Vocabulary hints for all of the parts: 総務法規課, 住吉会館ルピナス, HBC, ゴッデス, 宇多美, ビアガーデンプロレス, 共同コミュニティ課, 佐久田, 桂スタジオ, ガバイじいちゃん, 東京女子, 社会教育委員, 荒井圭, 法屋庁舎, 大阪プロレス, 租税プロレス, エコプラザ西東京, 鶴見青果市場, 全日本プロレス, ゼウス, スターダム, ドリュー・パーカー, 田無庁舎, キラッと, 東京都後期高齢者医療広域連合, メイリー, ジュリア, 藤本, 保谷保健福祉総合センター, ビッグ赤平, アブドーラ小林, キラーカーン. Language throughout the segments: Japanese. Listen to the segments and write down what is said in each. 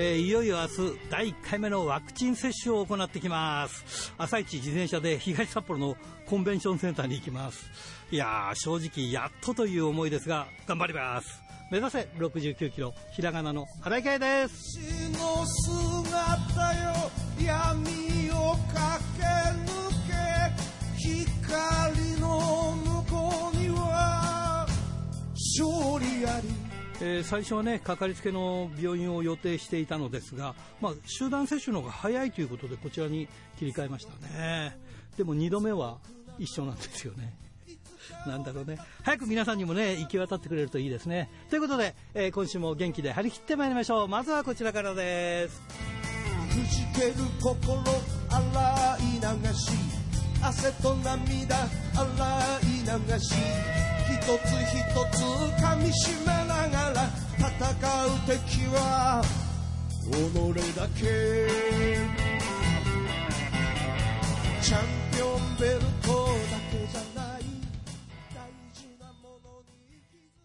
いよいよ明日第1回目のワクチン接種を行ってきます。朝一自転車で東札幌のコンベンションセンターに行きます。いやー、正直やっとという思いですが頑張ります。目指せ69キロ、ひらがなの荒井圭です。死の姿よ闇を駆け抜け光の向こうには勝利あり。最初はね、かかりつけの病院を予定していたのですが、集団接種の方が早いということでこちらに切り替えましたね。でも2度目は一緒なんですよね。なんだろうね、早く皆さんにもね行き渡ってくれるといいですね。ということで、今週も元気で張り切ってまいりましょう。まずはこちらからです。くじける心洗い流し、汗と涙洗い流し、一つ一つ噛みしめながら戦う敵は己だけ。チャンピオンベルトだけじゃない、大事なものに気づいて。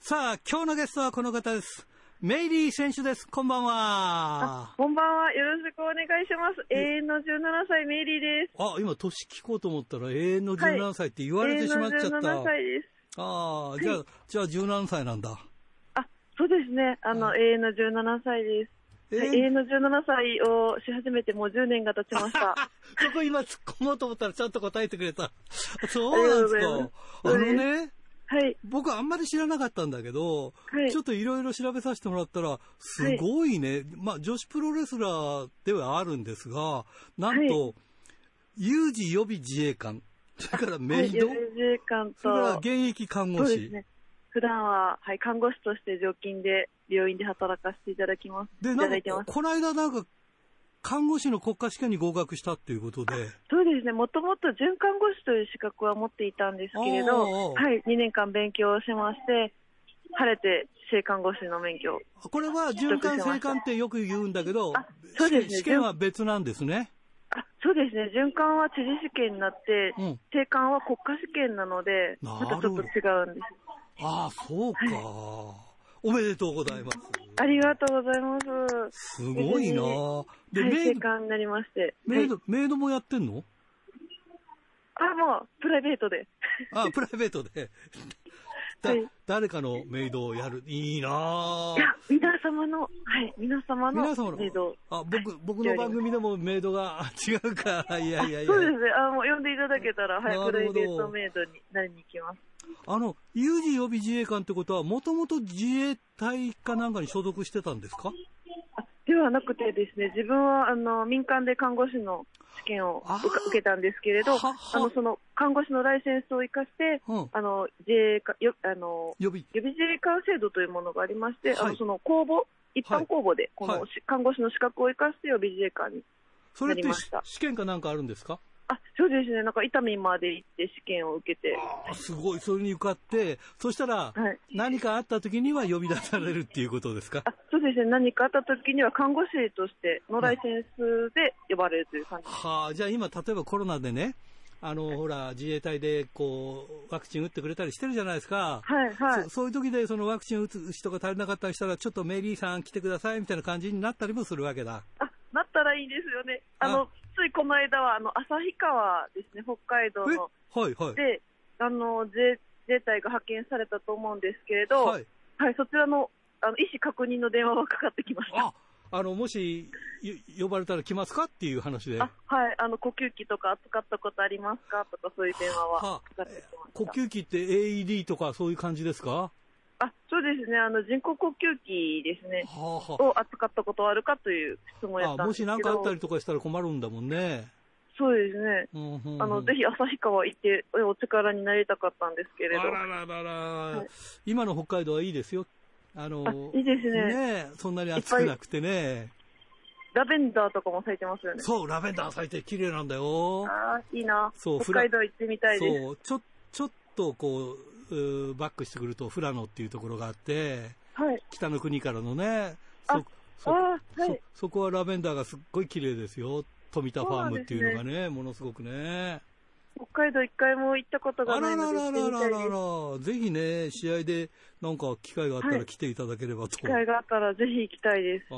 さあ、今日のゲストはこの方です。メイリー選手です。こんばんは。こんばんは。よろしくお願いします。永遠の17歳、メイリーです。あ、今、年聞こうと思ったら、永遠の17歳って言われてしまっちゃった。永遠の17歳です。ああ、じゃあ17歳なんだ。あ、そうですね。永遠の17歳です。永遠の17歳をし始めてもう10年が経ちました。そこ今突っ込もうと思ったらちゃんと答えてくれた。そうなんですか。ね。はい、僕あんまり知らなかったんだけど、はい、ちょっといろいろ調べさせてもらったらすごいね、はい、女子プロレスラーではあるんですが、なんと、はい、有事予備自衛官、それからメイド、はい、自衛官と、それから現役看護師。そうですね、普段は、はい、看護師として常勤で病院で働かせていただきます。で、この間なんか看護師の国家試験に合格したということで。そうですね、もともと准看護師という資格は持っていたんですけれど、はい、2年間勉強をしまして、晴れて正看護師の免許を。これは准看正看ってよく言うんだけど、そうですね、試験は別なんですね。あ、そうですね、准看は知事試験になって、正看は国家試験なので、またちょっと違うんです。ああ、そうか。はい、おめでとうございます。ありがとうございます。すごいなぁ。で、メイドになりまして。メイドもやってんの？あ、もう、プライベートで。あ、プライベートで。はい、誰かのメイドをやる。いいなぁ。いや、皆様のメイド。あ、僕の番組でもメイドが違うか。いや。そうですね。呼んでいただけたら、はい、プライベートメイドになりに行きます。有事予備自衛官ってことは、もともと自衛隊かなんかに所属してたんですか？ではなくてですね、自分は民間で看護師の試験を受けたんですけれど、その看護師のライセンスを生かして、予備自衛官制度というものがありまして、はい、その公募、一般公募で、この、はい、看護師の資格を生かして予備自衛官になりました。それって試験かなんかあるんですか？あ、そうですね。なんか伊丹まで行って試験を受けて、すごい、それに受かって、そしたら、はい、何かあった時には呼び出されるっていうことですか？あ、そうですね。何かあった時には看護師としてのライセンスで呼ばれるという感じです。はあ、じゃあ今例えばコロナでね、ほら自衛隊でこうワクチン打ってくれたりしてるじゃないですか。はいはい。そういう時でそのワクチン打つ人が足りなかったりしたら、ちょっとメイリーさん来てくださいみたいな感じになったりもするわけだ。あ、なったらいいですよね。ついこの間は旭川ですね、北海道の、はいはい、で自衛隊が派遣されたと思うんですけれど、はいはい、そちらの意思確認の電話がかかってきました。あ、もし呼ばれたら来ますかっていう話で。あ、はい、呼吸器とか使ったことありますかとか、そういう電話はかかってきました。呼吸器って AED とかそういう感じですか？あ、そうですね。人工呼吸器ですね。を扱ったことはあるかという質問やったんですけど。もし何かあったりとかしたら困るんだもんね。そうですね。ぜひ旭川行ってお力になりたかったんですけれど。あらららら、はい、今の北海道はいいですよ。いいですね。ね、そんなに暑くなくてね。ラベンダーとかも咲いてますよね。そう、ラベンダー咲いて綺麗なんだよ。ああ、いいな。そう、北海道行ってみたいです。そう、ちょっとこう。バックしてくると富良野っていうところがあって、はい、北の国からのね、そこはラベンダーがすっごい綺麗ですよ。富田ファームっていうのがね、ものすごくね。北海道一回も行ったことがないので行ってみたいです。ぜひね、試合でなんか機会があったら来ていただければと。機会があったらぜひ行きたいです。あ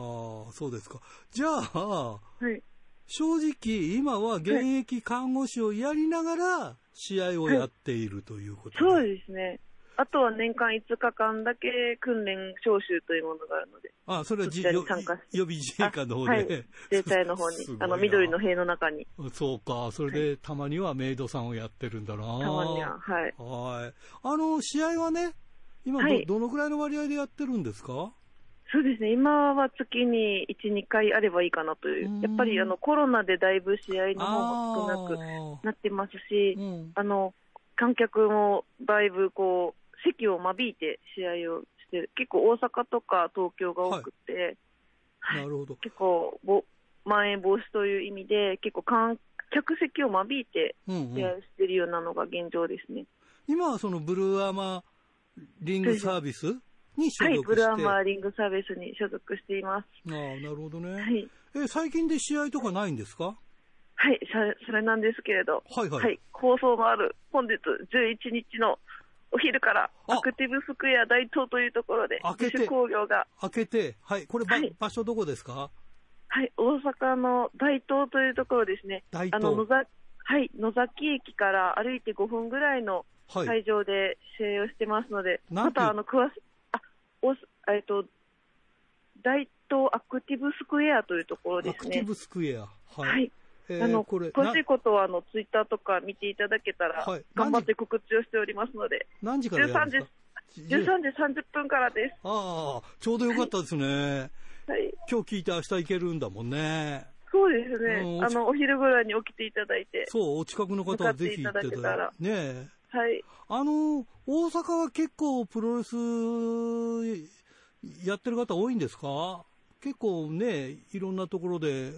あ、そうですか。じゃあ、はい、正直今は現役看護師をやりながら試合をやっているということで、はい、そうですね。あとは年間5日間だけ訓練招集というものがあるので、あ、それは予備自衛官の方で、はい、自衛隊の方に緑の塀の中に、そうか、それで、はい、たまにはメイドさんをやってるんだな。たまには、はい、はい。試合はね、今 はい、どのくらいの割合でやってるんですか？そうですね、今は月に 1,2 回あればいいかなという。やっぱりコロナでだいぶ試合の方も少なくなってますし、うん、観客もだいぶこう席を間引いて試合をしてる。結構大阪とか東京が多くて、はいはい、なるほど。結構まん延防止という意味で結構客席を間引いて試合してるようなのが現状ですね。うんうん、今はそのブルーアーマーリングサービスに所属して、はい、ブルーアーマーリングサービスに所属しています。ああ、なるほどね。はい、最近で試合とかないんですか？はい、それなんですけれど、はいはいはい、放送のある本日11日のお昼からアクティブスクエア大東というところで自主興行が開けて、はい、これ、はい、場所どこですか？はい、大阪の大東というところですね。大東、はい、野崎駅から歩いて5分ぐらいの会場で試合をしてますので、はい、また詳しい大東アクティブスクエアというところですね。アクティブスクエア、はい、はい、詳しいことはツイッターとか見ていただけたら、はい、頑張って告知をしておりますので。何時からやるんですか？13時30分からです。ああ、ちょうどよかったですね。はい、今日聞いて明日行けるんだもんね。そうですね、うん、お昼ぐらいに起きていただいて、そう、お近くの方はぜひ行っていただいて、ねえ、はい、大阪は結構プロレスやってる方多いんですか？結構ね、いろんなところで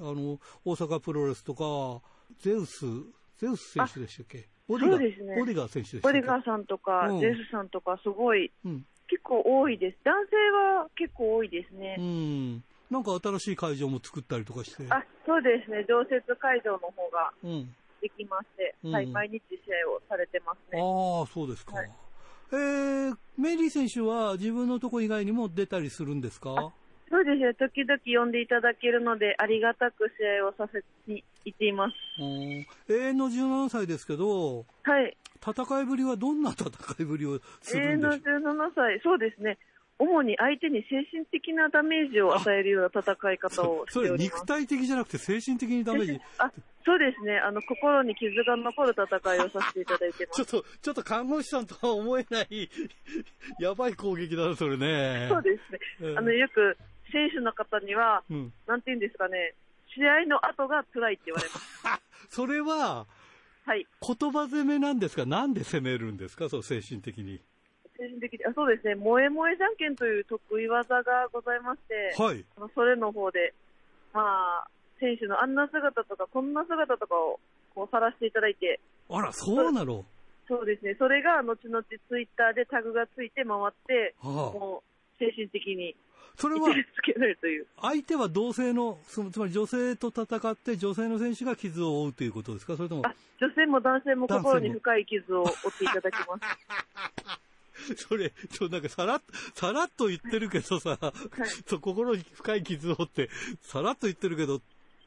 大阪プロレスとかゼウス選手でしたっけ？ボディガー選手でしたっけ？ボディガーさんとか、うん、ゼウスさんとかすごい、うん、結構多いです。男性は結構多いですね。うん、なんか新しい会場も作ったりとかして。あ、そうですね、常設会場の方ができまして、うん、はい、毎日試合をされてますね。ああ、そうですか。はい、メリー選手は自分のとこ以外にも出たりするんですか？そうですね、時々呼んでいただけるのでありがたく試合をさせています。永遠の17歳ですけど、はい、戦いぶりはどんな戦いぶりをするんでしょう？永遠の17歳、そうですね、主に相手に精神的なダメージを与えるような戦い方をしております。それ肉体的じゃなくて精神的にダメージ。あ、そうですね、心に傷が残る戦いをさせていただいてます。ちょっと看護師さんとは思えないやばい攻撃だな、それね。そうですね、よく選手の方には、うん、なんて言うんですかね、試合の後が辛いって言われます。それは、はい、言葉攻めなんですか？なんで攻めるんですか？そう、精神的に。精神的に、そうですね、萌え萌えじゃんけんという得意技がございまして、はい、それの方で、まあ、選手のあんな姿とかこんな姿とかをこう晒していただいて。あら、そうなの？そうですね、それが後々ツイッターでタグがついて回って、はあ、もう精神的に。それは相手は同性の、つまり女性と戦って女性の選手が傷を負うということですか？それとも女性も男性も心に深い傷を負っていただきます。それなんかさらっと言ってるけどさ、はい、心に深い傷を負ってさらっと言ってるけど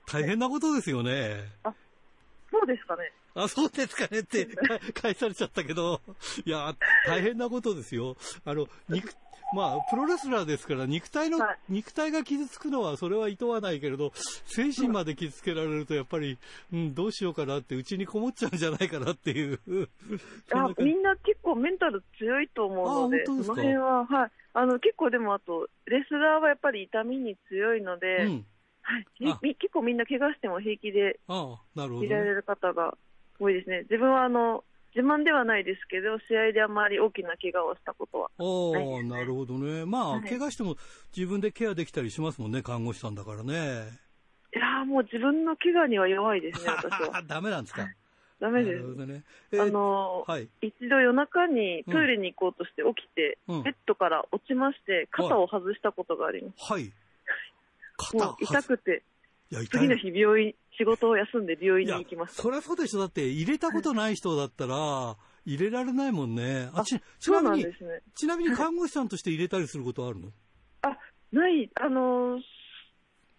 大変なことですよね。あ、そうですかね。あ、そうですかねって返されちゃったけど、いや大変なことですよ。まあ、プロレスラーですから肉体が傷つくのはそれはいとわないけれど、精神まで傷つけられるとやっぱり、うん、どうしようかなって、うちにこもっちゃうんじゃないかなっていうみんな結構メンタル強いと思うので、その辺は、はい、結構でもあとレスラーはやっぱり痛みに強いので、うん、はい、結構みんな怪我しても平気でいられる方が多いですね。自分は自慢ではないですけど、試合であまり大きな怪我をしたことはないですね。なるほどね。まあ、はい、怪我しても自分でケアできたりしますもんね、看護師さんだからね。いや、もう自分の怪我には弱いですね、私は。ダメなんですか？ダメです。なるほどね。はい、一度夜中にトイレに行こうとして起きて、うん、ベッドから落ちまして、肩を外したことがあります。はい。肩もう痛くて、次の日病院、仕事を休んで病院に行きます。そりゃそうでしょ。だって入れたことない人だったら入れられないもんね。あ、ちなみに、そうなんですね。ちなみに看護師さんとして入れたりすることはあるの？あ、ない。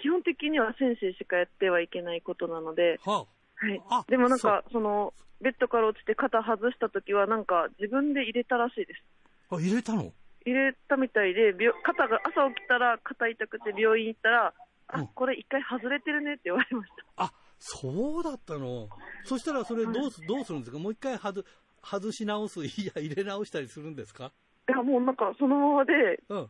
基本的には先生しかやってはいけないことなので、はあ、はい。あ、でもなんかそのベッドから落ちて肩外したときはなんか自分で入れたらしいです。あ、入れたの？入れたみたいで、肩が朝起きたら肩痛くて病院行ったら、あ、これ一回外れてるねって言われました。あ、そうだったの。そしたらそれどうするんですか？もう一回外し直す、いや入れ直したりするんですか？いや、もうなんかそのままで、うん、1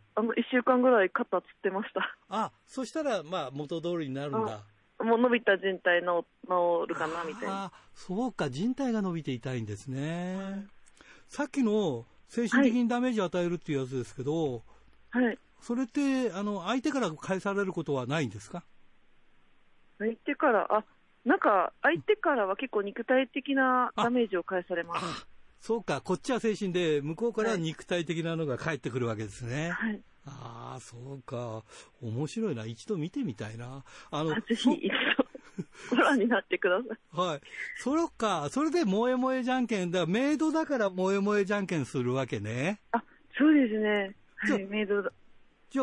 週間ぐらい肩つってました。あ、そしたらまあ元通りになるんだ。もう伸びた靭帯の治るかなみたいな。あ、そうか、靭帯が伸びて痛いんですね。うん、さっきの精神的にダメージを与えるっていうやつですけど、はい。はい、それって相手から返されることはないんですか？相手からなんか相手からは結構肉体的なダメージを返されます。あ、そうか、こっちは精神で向こうから肉体的なのが返ってくるわけですね。はい。ああ、そうか、面白いな、一度見てみたいな。ぜひ一度ご覧になってください。はい。そうか、それで萌え萌えじゃんけんだ、メイドだから萌え萌えじゃんけんするわけね。あ、そうですね。はい、メイドだ。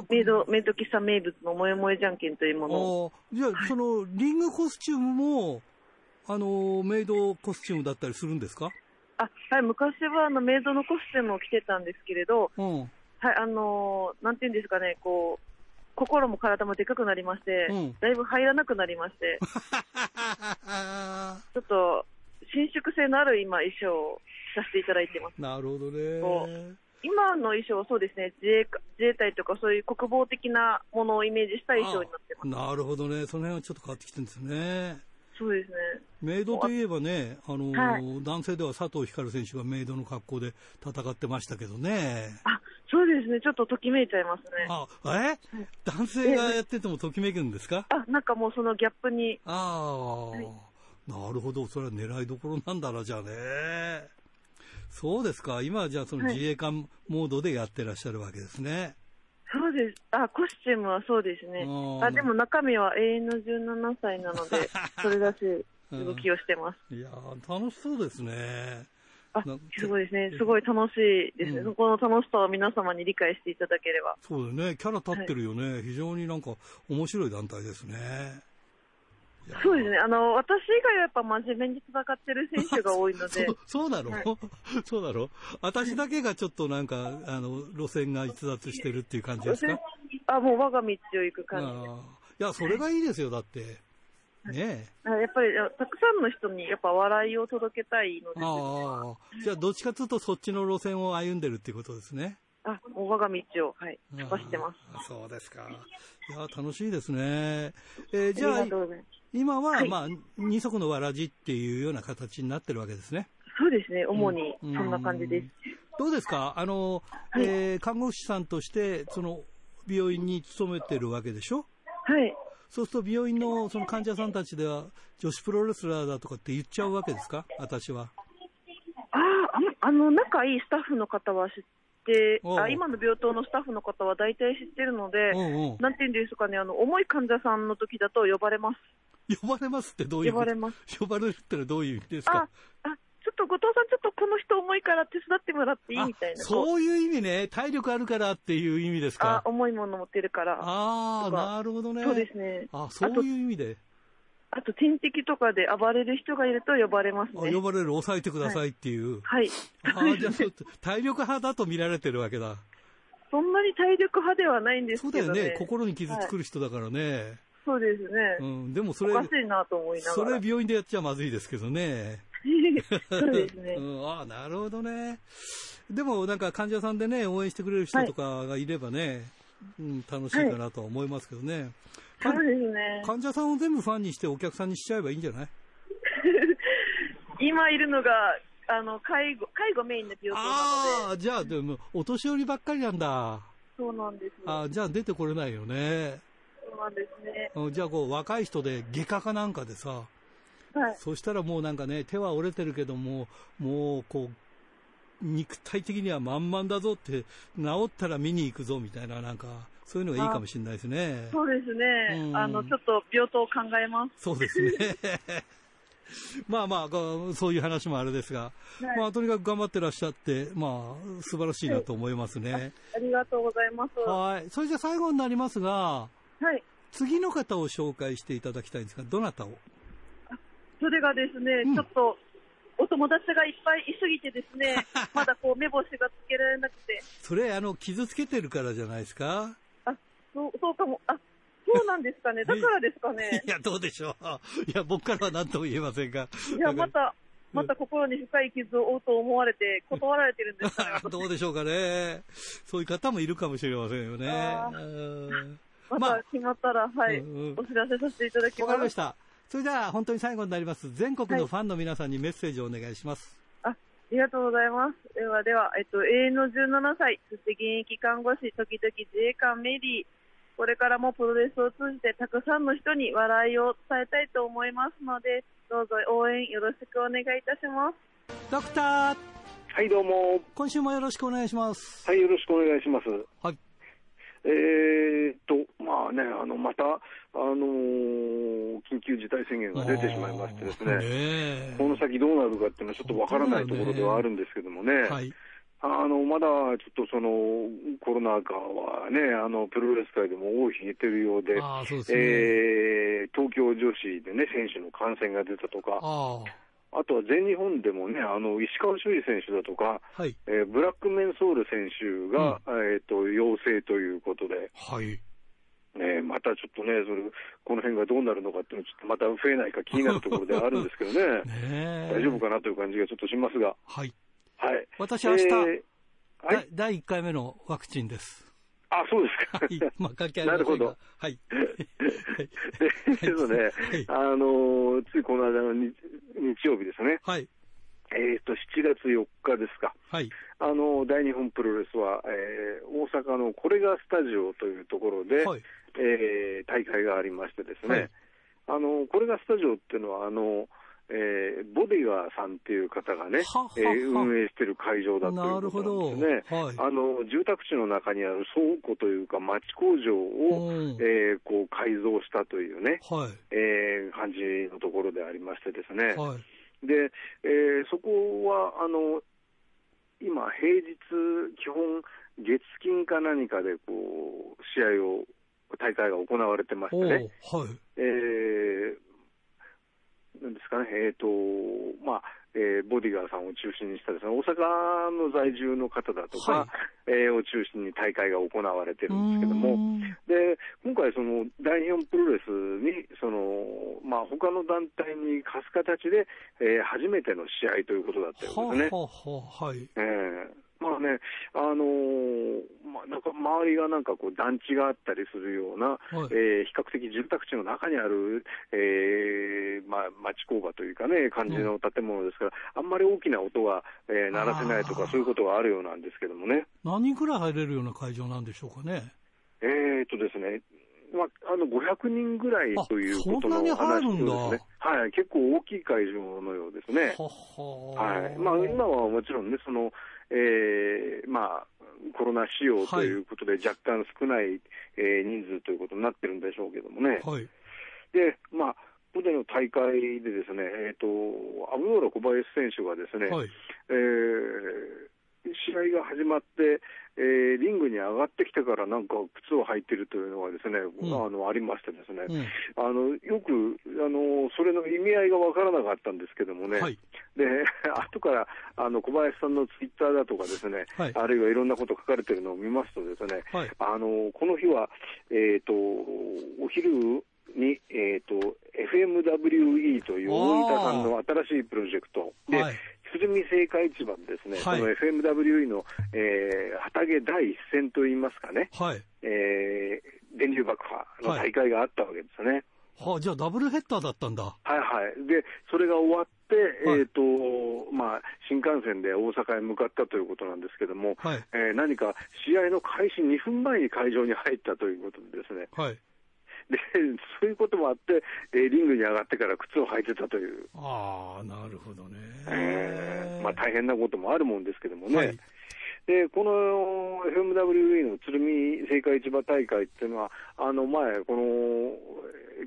メイド喫茶名物の萌え萌えじゃんけんというものを。じゃあ、はい、そのリングコスチュームもメイドコスチュームだったりするんですか？あ、はい、昔はメイドのコスチュームを着てたんですけれど、うん、はい、なんていうんですかね、こう心も体もでかくなりまして、うん、だいぶ入らなくなりまして、ちょっと伸縮性のある今衣装をさせていただいてます。なるほどね。今の衣装はそうですね、自衛隊とかそういう国防的なものをイメージした衣装になってます。なるほどね、その辺はちょっと変わってきてるんですね。そうですね。メイドといえばね、はい、男性では佐藤光選手がメイドの格好で戦ってましたけどね。あ、そうですね、ちょっとときめいちゃいますね。あ、はい、男性がやっててもときめくんですか？あ、なんかもうそのギャップに。ああ、はい、なるほど、それは狙いどころなんだな、じゃあね。そうですか。今はじゃあその自衛官モードでやってらっしゃるわけですね。はい、そうです。あ、コスチュームはそうですね。あ、でも中身は永遠の17歳なので、それらしい動きをしてます。うん、いやー、楽しそうですね。あ、すごいですね。すごい楽しいですね。うん、そこの楽しさを皆様に理解していただければ。そうだね。キャラ立ってるよね。はい、非常になんか面白い団体ですね。そうですね。私以外はやっぱ真面目に戦ってる選手が多いので。そうだろう、はい、そうだろう。私だけがちょっとなんか、路線が逸脱してるっていう感じですか？あ、もう我が道を行く感じです。いや、それがいいですよ、だって。ねえ。やっぱり、たくさんの人にやっぱ笑いを届けたいのですね。じゃあ、どっちかというとそっちの路線を歩んでるっていうことですね。あ、我が道を、はい、突っ走ってます。そうですか。いや、楽しいですね。じゃあ、ありがとうございます。今は、はい、まあ、二足のわらじっていうような形になってるわけですね。そうですね、主にそんな感じです。どうですか、はい、看護師さんとしてその病院に勤めてるわけでしょ？はい。そうすると病院のその患者さんたちでは女子プロレスラーだとかって言っちゃうわけですか？私は。仲いいスタッフの方は知って、今の病棟のスタッフの方は大体知ってるので、なんて言うんですかね、重い患者さんの時だと呼ばれます。呼ばれますってどういう意味ですか？呼ばれるってどういう意味ですか？ちょっと後藤さん、ちょっとこの人重いから手伝ってもらっていいみたいな。そういう意味ね。体力あるからっていう意味ですか？重いもの持ってるから。ああ、なるほどね。そうですね。あ、そういう意味で。あと点滴とかで暴れる人がいると呼ばれますね。呼ばれる、抑えてくださいっていう。はい。じゃあ体力派だと見られてるわけだ。そんなに体力派ではないんですけどね。そうだよね。心に傷つく人だからね。そうですね。うん、でもそれおかしいなと思いながら。それ病院でやっちゃまずいですけどね。そうですね。あ、なるほどね。でもなんか患者さんでね、応援してくれる人とかがいればね、はい、うん、楽しいかなとは思いますけどね。はい、そうですね。患者さんを全部ファンにしてお客さんにしちゃえばいいんじゃない？今いるのが介護メインの病棟なので。ああ、じゃあでもお年寄りばっかりなんだ。そうなんです、ね。あ、じゃあ出てこれないよね。そうですね、じゃあこう若い人で外科かなんかでさ、はい、そしたらもうなんかね、手は折れてるけども、もうこう肉体的には満々だぞって、治ったら見に行くぞみたいな、なんかそういうのがいいかもしれないですね。そうですね、ちょっと病棟を考えます。そうですねまあまあそういう話もあれですが、はい、まあとにかく頑張ってらっしゃって素晴らしいなと思いますね。ありがとうございます。はい、それじゃ最後になりますが、はい、次の方を紹介していただきたいんですが、どなたを？それがですね、ちょっとお友達がいっぱいいすぎてですねまだこう目星がつけられなくて。それ傷つけてるからじゃないですか？そうかも。そうなんですかね。だからですかね。いや、どうでしょう。いや、僕からは何とも言えませんが。いや、また心に深い傷を負うと思われて断られてるんですかね。どうでしょうかね。そういう方もいるかもしれませんよね。また決まったら、はい、お知らせさせていただきます。わかりました。それでは本当に最後になります。全国のファンの皆さんにメッセージをお願いします。はい、ありがとうございます。では、永遠の17歳、そして現役看護師、時々自衛官メリー、これからもプロレスを通じてたくさんの人に笑いを伝えたいと思いますので、どうぞ応援よろしくお願いいたします。ドクター。はい、どうも、今週もよろしくお願いします。はい、よろしくお願いします。はい、また緊急事態宣言が出てしまいましてですね、この先どうなるかっていうのはちょっとわからないところではあるんですけどもね。はい、まだちょっとそのコロナ禍はね、プロレス界でも尾を引いてるようで、東京女子でね、選手の感染が出たとか、あとは全日本でもね、石川修司選手だとか、はい、ブラックメンソール選手が、陽性ということで、はい、またちょっとね、この辺がどうなるのかっていうのちょっとまた増えないか気になるところではあるんですけどね大丈夫かなという感じがちょっとしますが、はいはい、私明日、はい、第1回目のワクチンです。あ、そうですか。はい、まあ、関係ありませんが、はいですね、はい、ついこの間の 日曜日ですね、はい、7月4日ですか、はい、大日本プロレスは、大阪のこれがスタジオというところで、はい、大会がありましてですね、はい、これがスタジオっていうのはボディガーさんっていう方がね、運営している会場だということなんですね。はい、住宅地の中にある倉庫というか町工場を、こう改造したというね、はい、感じのところでありましてですね、はい、で、そこは今平日基本月金か何かでこう試合を大会が行われてましてね、はい、なんですかね、ボディガーさんを中心にしたですね、大阪の在住の方だとか、はい、を中心に大会が行われてるんですけども、で今回その大日本プロレスに他の団体に貸す形で、初めての試合ということだったようですね。まあね、なんか周りがなんかこう団地があったりするような、はい、比較的住宅地の中にある、町工場というかね、感じの建物ですから、あんまり大きな音が、鳴らせないとか、そういうことがあるようなんですけどもね。何人くらい入れるような会場なんでしょうかね。ですね、500人ぐらいということの話ですね。そんなに入るんだ。はい、結構大きい会場のようですね。はい、まあ今はもちろんね、コロナ仕様ということで若干少ない、人数ということになってるんでしょうけどもね、はい、でここでの大会でですね、アブドーラ小林選手がですね、はい、試合が始まって、リングに上がってきてからなんか靴を履いているというのがですね、ありましてですね、よくそれの意味合いがわからなかったんですけどもね、はい、で後から小林さんのツイッターだとかですね、はい、あるいはいろんなこと書かれているのを見ますとですね、はい、この日は、お昼に、FMW-E という大分さんの新しいプロジェクトで、はい、鶴見青果市場ですね、はい、この FMW-E の、旗揚げ第一戦といいますかね、はい、電流爆破の大会があったわけですね。はい、じゃあダブルヘッダーだったんだ。はいはい。で、それが終わって、はい、新幹線で大阪へ向かったということなんですけども、はい、何か試合の開始2分前に会場に入ったということでですね、はい、でそういうこともあって、リングに上がってから靴を履いてたという。なるほどね、大変なこともあるもんですけどもね、はい、でこの FMW-E の鶴見青果市場大会っていうのは前この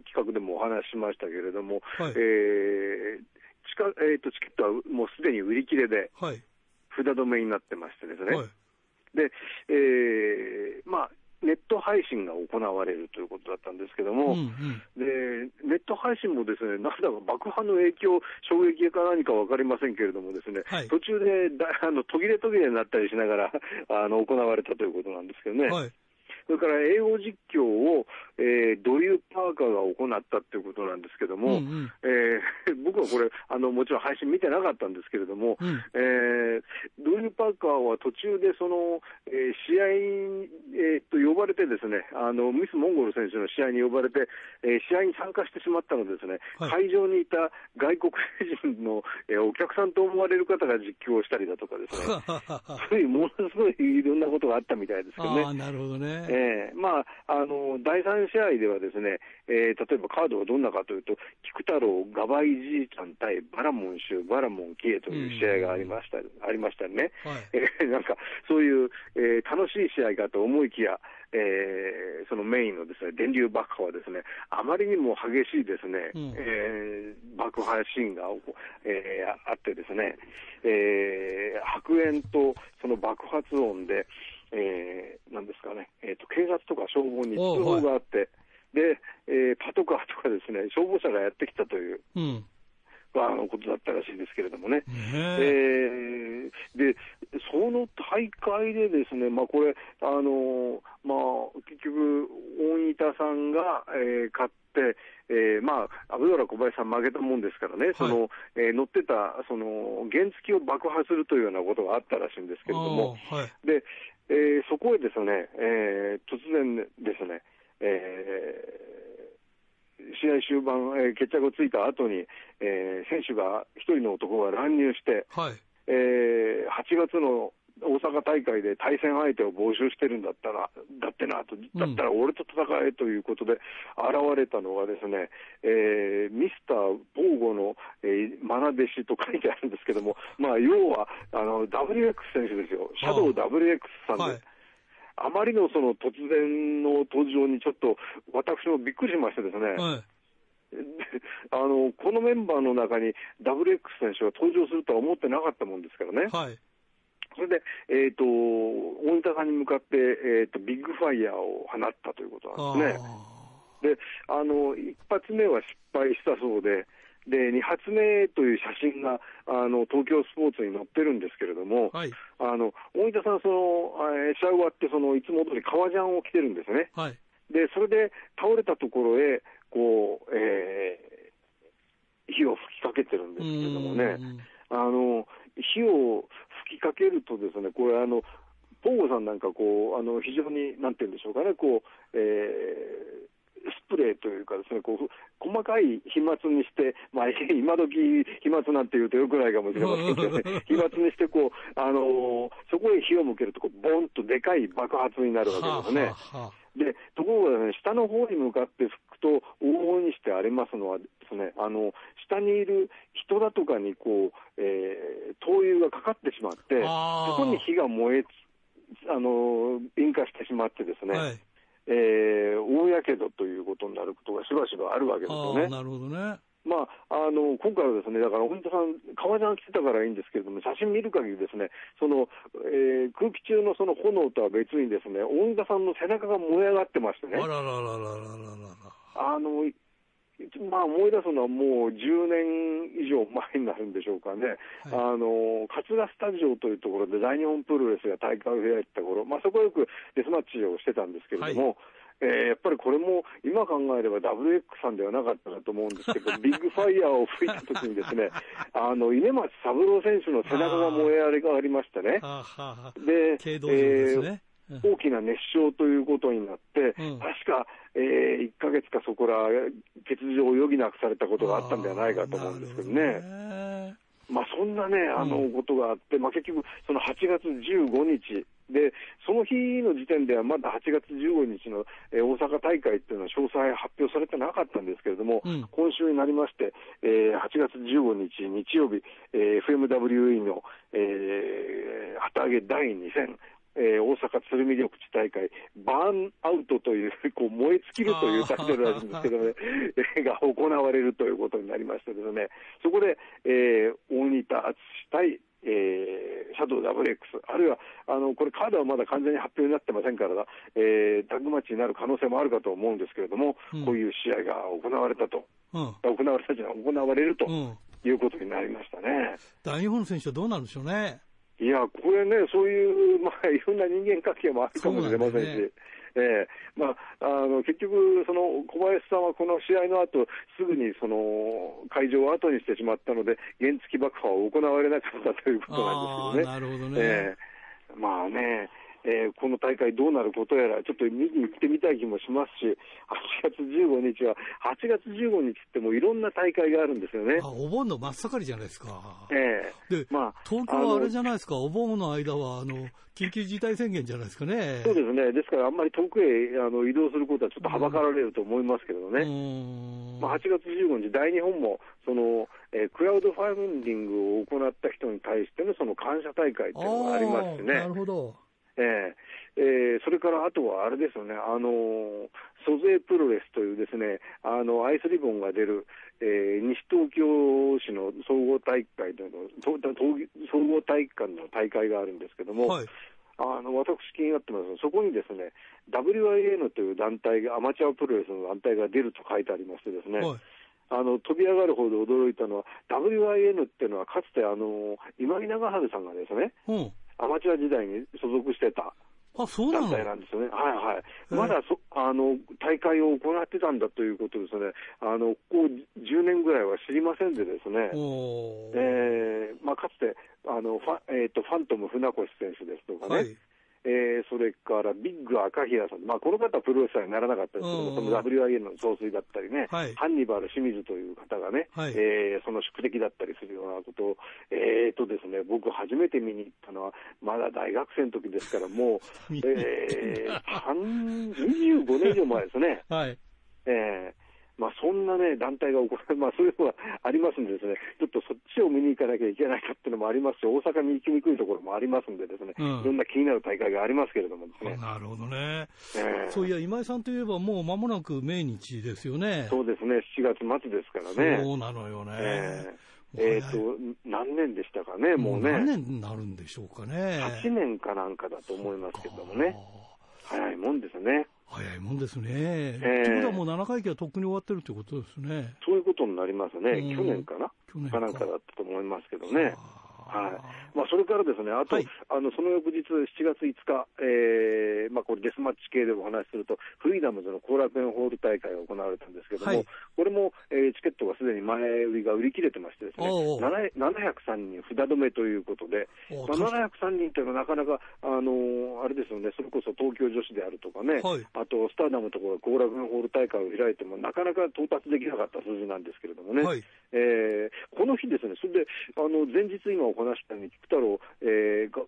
企画でもお話ししましたけれども、はい、チケットはもうすでに売り切れで、はい、札止めになってましてですね、はい、で、ネット配信が行われるということだったんですけども、うんうん、でネット配信もですね、なんだか爆破の影響、衝撃か何か分かりませんけれどもですね、はい、途中で途切れ途切れになったりしながら行われたということなんですけどね、はい、それから英語実況を、ドリュー・パーカーが行ったということなんですけども、うんうん、僕はこれもちろん配信見てなかったんですけれども、うん、ドリュー・パーカーは途中でその、試合に呼ばれてですね、ミス・モンゴル選手の試合に呼ばれて、試合に参加してしまったのですね、はい、会場にいた外国人の、お客さんと思われる方が実況をしたりだとかですねそういうものすごいいろんなことがあったみたいですけどね。あ、なるほどね。第3試合ではですね、例えばカードはどんなかというと、菊太郎、ガバイじいちゃん対バラモンシュー、バラモンキエという試合がありましたね、はい、なんかそういう、楽しい試合かと思いきや、そのメインのですね、電流爆破はですね、あまりにも激しいですね、うん、爆破シーンが、あってですね、白煙とその爆発音で、なんですかね、警察とか消防に通報があって、で、パトカーとかですね、消防車がやってきたという、うん、ことだったらしいんですけれどもね。で、その大会でですね、これ結局大分さんが、勝って、アブドラ小林さん負けたもんですからね、はい、その乗ってたその原付を爆破するというようなことがあったらしいんですけれども、はい、で、そこへですね、突然ですね、試合終盤、決着をついた後に、選手が一人の男が乱入して、はい、8月の大阪大会で対戦相手を募集してるんだったら、だったら俺と戦えということで現れたのはですね、ミスター・ボーゴの、マナ弟子と書いてあるんですけども、要はWX 選手ですよ、シャドウ WX さんで、はい、あまりのその突然の登場にちょっと私もびっくりしましてですね、はい、このメンバーの中に WX 選手が登場するとは思ってなかったもんですからね、はい、それで、大分さんに向かって、ビッグファイヤーを放ったということなんですね。で、1発目は失敗したそうで、で2発目という写真が東京スポーツに載ってるんですけれども、はい、大分さん、試合終わっていつも通り革ジャンを着てるんですね、はい、でそれで倒れたところへこう、火を吹きかけてるんですけれどもね、火を吹きかけるとですね、これポーゴさんなんかこう非常になんて言うんでしょうかね、こう、スプレーというかですね、こう細かい飛沫にして、今時飛沫なんて言うとよくないかもしれませんけどね、飛沫にしてこうそこへ火を向けるとこうボンとでかい爆発になるわけですね。でところが、ね、下の方に向かって吹くと往々にしてありますのはですね、下にいる人だとかにこう、灯油がかかってしまって、そこに火が燃え引火してしまってですね、はい、大やけどということになることがしばしばあるわけですよね。なるほどね。今回はですね、だから本当さん革ジャン着てたからいいんですけれども、写真見る限りですね、空気中のその炎とは別にですね、大田さんの背中が燃え上がってましてね。思い出すのはもう10年以上前になるんでしょうかね、はい、桂スタジオというところで大日本プロレスが大会を開いた頃、そこはよくデスマッチをしてたんですけれども、はい、やっぱりこれも今考えれば WX さんではなかったなと思うんですけどビッグファイヤーを吹いた時にですね稲松三郎選手の背中が燃え上がりましたね。で、軽道場ですね、大きな熱傷ということになって、うん、確か、1ヶ月かそこら欠場を余儀なくされたことがあったんではないかと思うんですけどね。そんなね、ことがあって、結局その8月15日で、その日の時点ではまだ8月15日の、大阪大会っていうのは詳細発表されてなかったんですけれども、うん、今週になりまして、8月15日日曜日、FMW-E の、旗揚げ第2戦、大阪鶴見緑地大会バーンアウトという、こう燃え尽きるというタイトルなんですけどねが行われるということになりましてですね、そこで、大仁田敦対シャドウ WX、 あるいはこれカードはまだ完全に発表になってませんから、タッグマッチになる可能性もあるかと思うんですけれども、うん、こういう試合が行われるということになりましたね。大日本の選手はどうなるんでしょうね。いやこれね、そういう、まあ、いろんな人間関係もあるかもしれませんし、まあ、結局その小林さんはこの試合の後すぐにその会場を後にしてしまったので原付爆破は行われなかったということなんですけどね。なるほどね。まあね、この大会どうなることやらちょっと見に行ってみたい気もしますし、8月15日ってもういろんな大会があるんですよね。あ、お盆の真っ盛りじゃないですか。で、まあ、東京はあれじゃないですか、お盆の間は緊急事態宣言じゃないですかね。そうですね。ですからあんまり遠くへ移動することはちょっとはばかられると思いますけどね、まあ、8月15日大日本もそのクラウドファンディングを行った人に対してのその感謝大会っていうのがありますね。なるほど。それからあとはあれですよね、租税プロレスというですね、アイスリボンが出る、西東京市の総合体育館の大会があるんですけども、はい、私気になってますが、そこにですね WIA のという団体がアマチュアプロレスの団体が出ると書いてありましてですね、はい、飛び上がるほど驚いたのは WIN っていうのはかつて今井長春さんがですね、うん、アマチュア時代に所属してた団体なんですよね。はいはい。まだ大会を行ってたんだということですね。ここ10年ぐらいは知りませんでですね。まあ、かつてファントム船越選手ですとかね。はい、それからビッグ赤平さん、まあ、この方はプロレスラーにならなかったですけども、その WIA の総帥だったりね、はい、ハンニバル清水という方がね、はい、その宿敵だったりするようなことを、ですね、僕初めて見に行ったのはまだ大学生の時ですから、もう、25年以上前ですね。はい、まあ、そんなね、団体が起こる、まあ、そういうのがありますんでですね、ちょっとそっちを見に行かなきゃいけないかっていうのもありますし、大阪に行きにくいところもありますんでですね、いろんな気になる大会がありますけれどもですね。なるほどね。そういや、今井さんといえばもう間もなく命日ですよね。そうですね、7月末ですからね。そうなのよね。何年でしたかね、もうね。何年になるんでしょうかね。8年かなんかだと思いますけどもね。早いもんですね。早いもんですね。ということはもう7回忌はとっくに終わってるということですね。そういうことになりますね。去年かな、かなんかだったと思いますけどね。はい。まあ、それからですね、あと、はい、その翌日7月5日、まあ、これデスマッチ系でお話しすると、フリーダムズの後楽園ホール大会が行われたんですけども、はい、これも、チケットがすでに前売りが売り切れてましてですね、703人札止めということで、まあ、703人というのはなかなか、あれですよね、それこそ東京女子であるとかね、はい、あとスターダムとかが後楽園ホール大会を開いても、なかなか到達できなかった数字なんですけれどもね、はい、この日ですね、それで、前日今お話したように、菊太郎、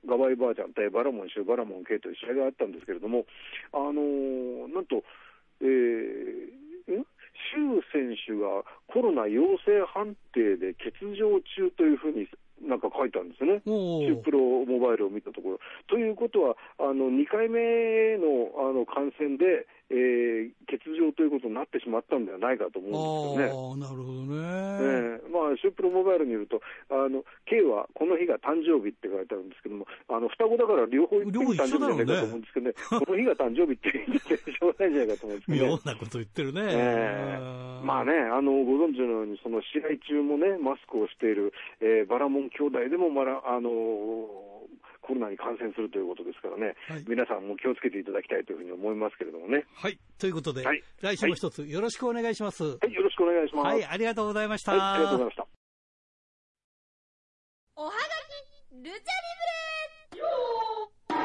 ガバイばあちゃん対バラモンシューバラモン K という試合があったんですけれども、なんと、シュー選手がコロナ陽性判定で欠場中というふうになんか書いたんですね。シュープロモバイルを見たところ。ということは、2回目の、感染で、欠場ということになってしまったんではないかと思うんですよね。ああ、なるほどね。まあ、シュープロモバイルによると、K はこの日が誕生日って書いてあるんですけども、双子だから両方一緒じゃないかと思うんですけどね、この日が誕生日って言ってしょうがないんじゃないかと思うんですけどね。妙なこと言ってるね。まあね、ご存知のように、その試合中もね、マスクをしている、バラモン兄弟でも、コロナに感染するということですからね、はい、皆さんも気をつけていただきたいというふうに思いますけれどもね。はい、ということで、はい、来週も一つよろしくお願いします。はい、よろしくお願いします。はい、ありがとうございました。はい、ありがとうございました。おはがきルチャリブレ。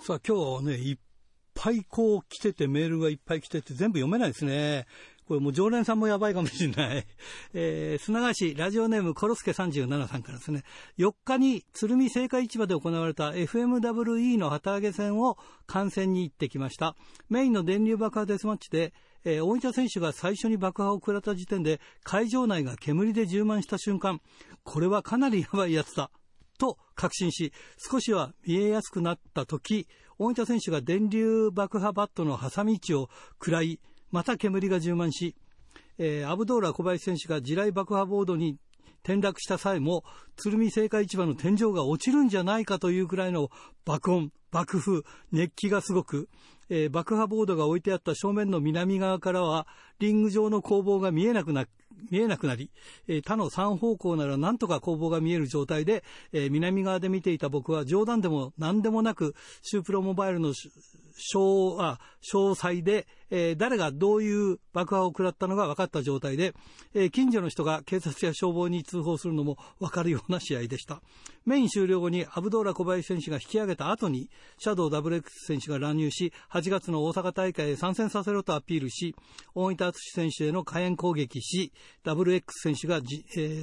さあ、今日はね、いっぱいこう来てて、メールがいっぱい来てて、全部読めないですね。これもう常連さんもやばいかもしれない。砂川市ラジオネームコロスケ37さんからですね。4日に鶴見青果市場で行われた FMW-E の旗揚げ戦を観戦に行ってきました。メインの電流爆破デスマッチで、大仁田選手が最初に爆破を食らった時点で会場内が煙で充満した瞬間、これはかなりやばいやつだ。と確信し、少しは見えやすくなった時、大分選手が電流爆破バットの挟み位置を食らい、また煙が充満し、アブドーラ小林選手が地雷爆破ボードに転落した際も、鶴見青果市場の天井が落ちるんじゃないかというくらいの爆音、爆風、熱気がすごく、爆破ボードが置いてあった正面の南側からはリング上の攻防が見えなくなり、他の3方向ならなんとか攻防が見える状態で、南側で見ていた僕は冗談でも何でもなくシュープロモバイルの詳細で、誰がどういう爆破を食らったのが分かった状態で、近所の人が警察や消防に通報するのも分かるような試合でした。メイン終了後にアブドーラ小林選手が引き上げた後にシャドウ WX 選手が乱入し、8月の大阪大会へ参戦させろとアピールし、大分敦選手への火炎攻撃し、 WX 選手が、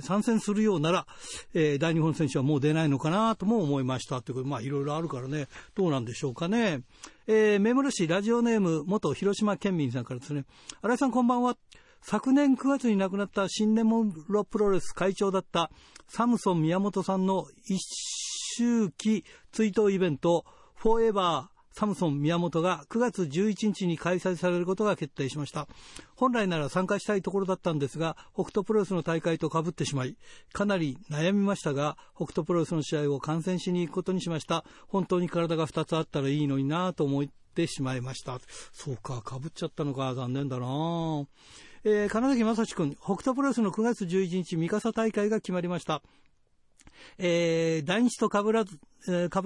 参戦するようなら、大日本選手はもう出ないのかなとも思いましたということで、まあいろいろあるからね、どうなんでしょうかね。目黒市ラジオネーム元広島県民さんからですね、新井さんこんばんは。昨年9月に亡くなった新根室プロレス会長だったサムソン宮本さんの一周期追悼イベントフォーエバーサムソン宮本が9月11日に開催されることが決定しました。本来なら参加したいところだったんですが、北斗プロレスの大会と被ってしまい、かなり悩みましたが、北斗プロレスの試合を観戦しに行くことにしました。本当に体が2つあったらいいのになぁと思ってしまいました。そうか、被っちゃったのか、残念だなぁ。金崎正史君、北斗プロレスの9月11日三笠大会が決まりました。大日と被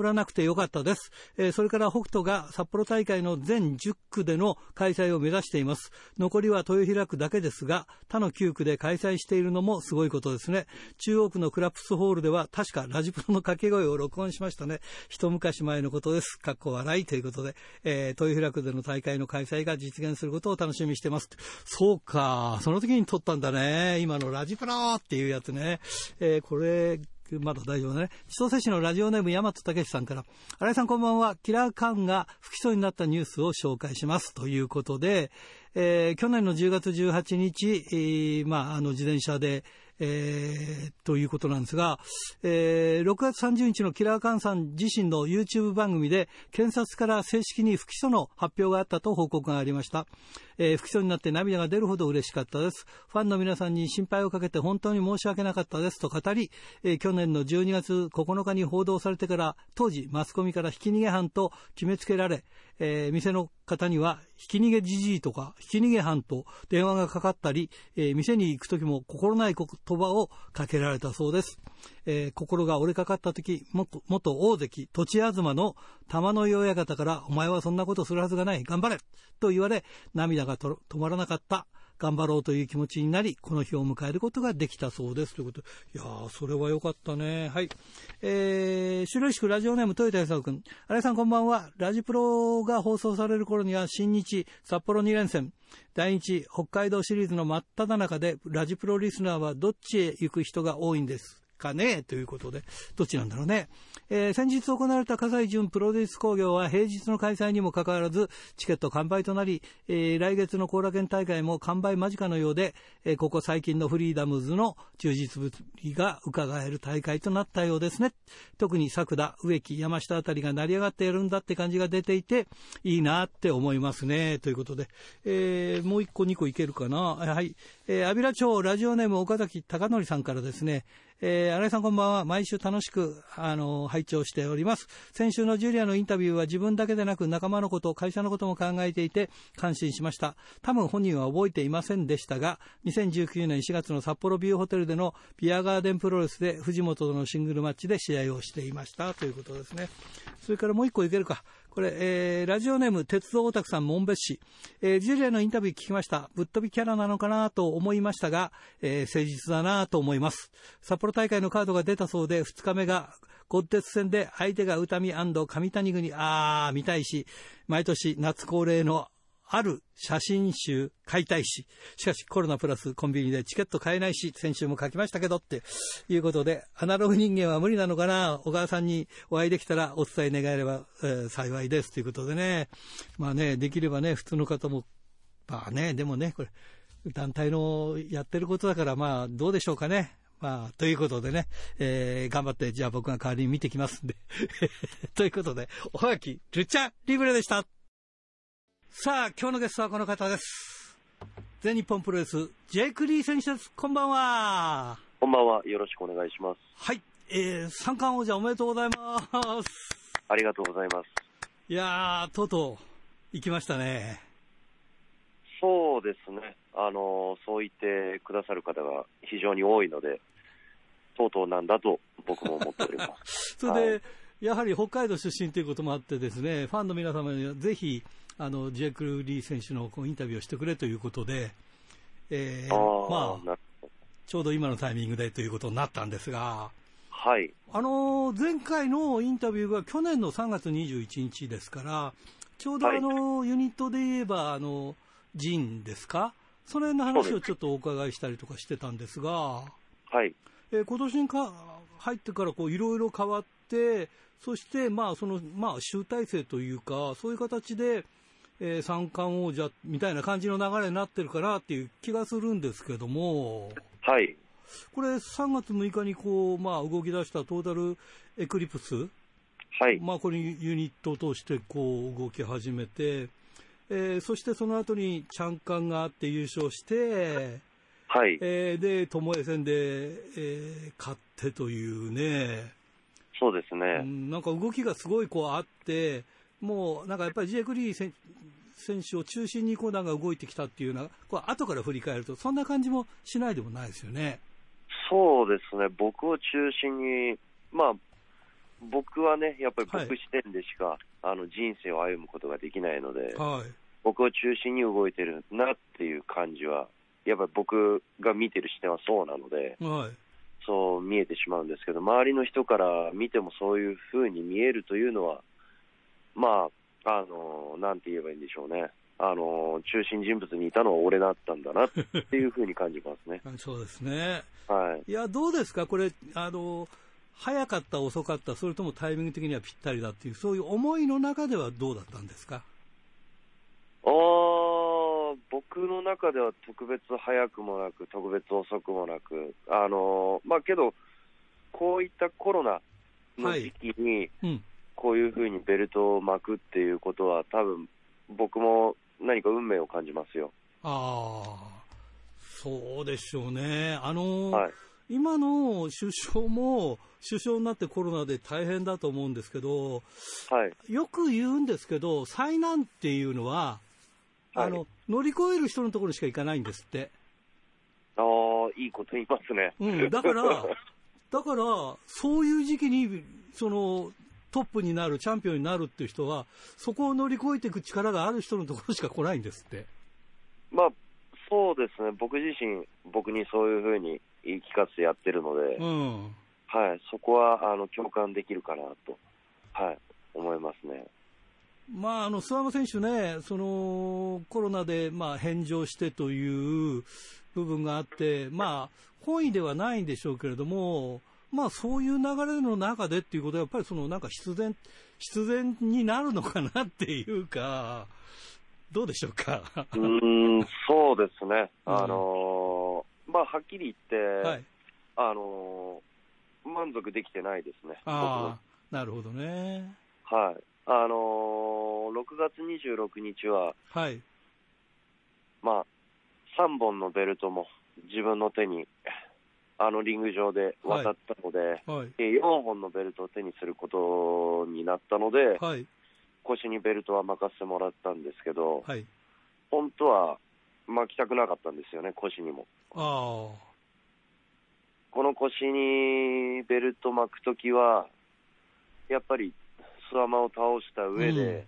らなくてよかったです。それから北斗が札幌大会の全10区での開催を目指しています。残りは豊平区だけですが、他の9区で開催しているのもすごいことですね。中央区のクラップスホールでは確かラジプロの掛け声を録音しましたね。一昔前のことです。かっこ笑いということで、豊平区での大会の開催が実現することを楽しみにしています。そうか、その時に撮ったんだね。今のラジプロっていうやつね。これまだ大丈夫だね。千歳市のラジオネーム大和武さんから、新井さんこんばんは。キラーカーンが不起訴になったニュースを紹介しますということで、去年の10月18日、自転車で、ということなんですが、6月30日のキラーカーンさん自身の YouTube 番組で検察から正式に不起訴の発表があったと報告がありました。不起訴になって涙が出るほど嬉しかったです。ファンの皆さんに心配をかけて本当に申し訳なかったですと語り、去年の12月9日に報道されてから、当時マスコミからひき逃げ犯と決めつけられ、店の方にはひき逃げじじいとかひき逃げ犯と電話がかかったり、店に行くときも心ない言葉をかけられたそうです。心が折れかかったとき、元大関土地東の玉の井親方から、お前はそんなことするはずがない、頑張れと言われ、涙が止まらなかった、頑張ろうという気持ちになり、この日を迎えることができたそうですということ。いやー、それは良かったね。はい。白石区ラジオネーム豊田久夫君、新井さんこんばんは。ラジプロが放送される頃には新日、札幌2連戦、大日、北海道シリーズの真っ只中で、ラジプロリスナーはどっちへ行く人が多いんですかねということで、どっちなんだろうね。先日行われた葛西潤プロデュース工業は平日の開催にもかかわらずチケット完売となり、来月の後楽園大会も完売間近のようで、ここ最近のフリーダムズの充実ぶりが伺える大会となったようですね。特に佐久田、植木、山下あたりが成り上がってやるんだって感じが出ていていいなって思いますねということで、もう1個2個いけるかな。はい。安平町ラジオネーム岡崎貴則さんからですね、新井さんこんばんは。毎週楽しく拝聴しております。先週のジュリアのインタビューは自分だけでなく仲間のこと、会社のことも考えていて感心しました。多分本人は覚えていませんでしたが、2019年4月の札幌ビューホテルでのビアガーデンプロレスで藤本とのシングルマッチで試合をしていましたということですね。それからもう一個いけるかこれ、ラジオネーム鉄道オタクさん門別市、ジュリアのインタビュー聞きました。ぶっ飛びキャラなのかなと思いましたが、誠実だなと思います。札幌大会のカードが出たそうで、2日目がゴッデス戦で相手が宇多美&上谷組、見たいし、毎年夏恒例のある写真集買いたいし、しかしコロナプラスコンビニでチケット買えないし、先週も書きましたけどっていうことで、アナログ人間は無理なのかな。小川さんにお会いできたらお伝え願えれば、幸いですということでね。まあね、できればね、普通の方も、でもね、これ団体のやってることだから、どうでしょうかね。まあ、ということでね、頑張って、じゃあ僕が代わりに見てきますんで。ということで、おはがき、ルチャリブレでした。さあ、今日のゲストはこの方です。全日本プロレス、ジェイク・リー選手です。こんばんは。こんばんは。よろしくお願いします。はい。三冠王者おめでとうございます。ありがとうございます。いやー、とうとう、行きましたね。そうですね。そう言ってくださる方が非常に多いので、とうとうなんだと僕も思っております。それで、はい、やはり北海道出身ということもあってですね、ファンの皆様にはぜひジェイク・リー選手のインタビューをしてくれということで、まあちょうど今のタイミングでということになったんですが、はい、前回のインタビューが去年の3月21日ですから、ちょうどはい、ユニットで言えばジンですか、その辺の話をちょっとお伺いしたりとかしてたんですが、はい、今年に入ってからいろいろ変わって、そしてまあ集大成というかそういう形で、三冠王者みたいな感じの流れになってるかなっていう気がするんですけども、はい、これ3月6日に動き出したトータルエクリプス、はい、まあこれユニットとして動き始めて、そしてその後にチャンカンがあって優勝して、はい、で巴戦で、勝ってというね。そうですね、なんか動きがすごいあって、もうなんかやっぱりジェイク・リー選手を中心になんか動いてきたっていうのは、後から振り返ると、そんな感じもしないでもないですよね。そうですね、僕を中心に、まあ、僕はね、やっぱり僕視点でしか、はい、人生を歩むことができないので、はい、僕を中心に動いてるなっていう感じは、やっぱり僕が見てる視点はそうなので。はい、そう見えてしまうんですけど、周りの人から見てもそういう風に見えるというのは、まあなんて言えばいいんでしょうね、中心人物にいたのは俺だったんだなっていう風に感じますね。そうですね、はい、いやどうですかこれ、早かった遅かった、それともタイミング的にはぴったりだっていう、そういう思いの中ではどうだったんですか？僕の中では特別早くもなく特別遅くもなく、まあ、けどこういったコロナの時期にこういうふうにベルトを巻くっていうことは、多分僕も何か運命を感じますよ。あ、そうでしょうね。はい、今の首相も首相になってコロナで大変だと思うんですけど、はい、よく言うんですけど、災難っていうのははい、乗り越える人のところしか行かないんですって。ああ、いいこと言いますね。うん、だからそういう時期にトップになる、チャンピオンになるっていう人は、そこを乗り越えていく力がある人のところしか来ないんですって。まあそうですね、僕自身僕にそういうふうに言い聞かせてやってるので、うん、はい、そこは共感できるかなと、はい、思いますね。まあ、諏訪間選手ね、コロナで返上してという部分があって、まあ、本意ではないんでしょうけれども、まあ、そういう流れの中でっていうことは、やっぱりなんか必然になるのかなっていうか、どうでしょうか。そうですね、まあ、はっきり言って、はい、満足できてないですね。あ、なるほどね。はい、6月26日は、はい、まあ、3本のベルトも自分の手にリング上で渡ったので、はいはい、4本のベルトを手にすることになったので、はい、腰にベルトは巻かせてもらったんですけど、はい、本当は巻きたくなかったんですよね、腰にも。あ、この腰にベルト巻くときはやっぱりスワマを倒した上で、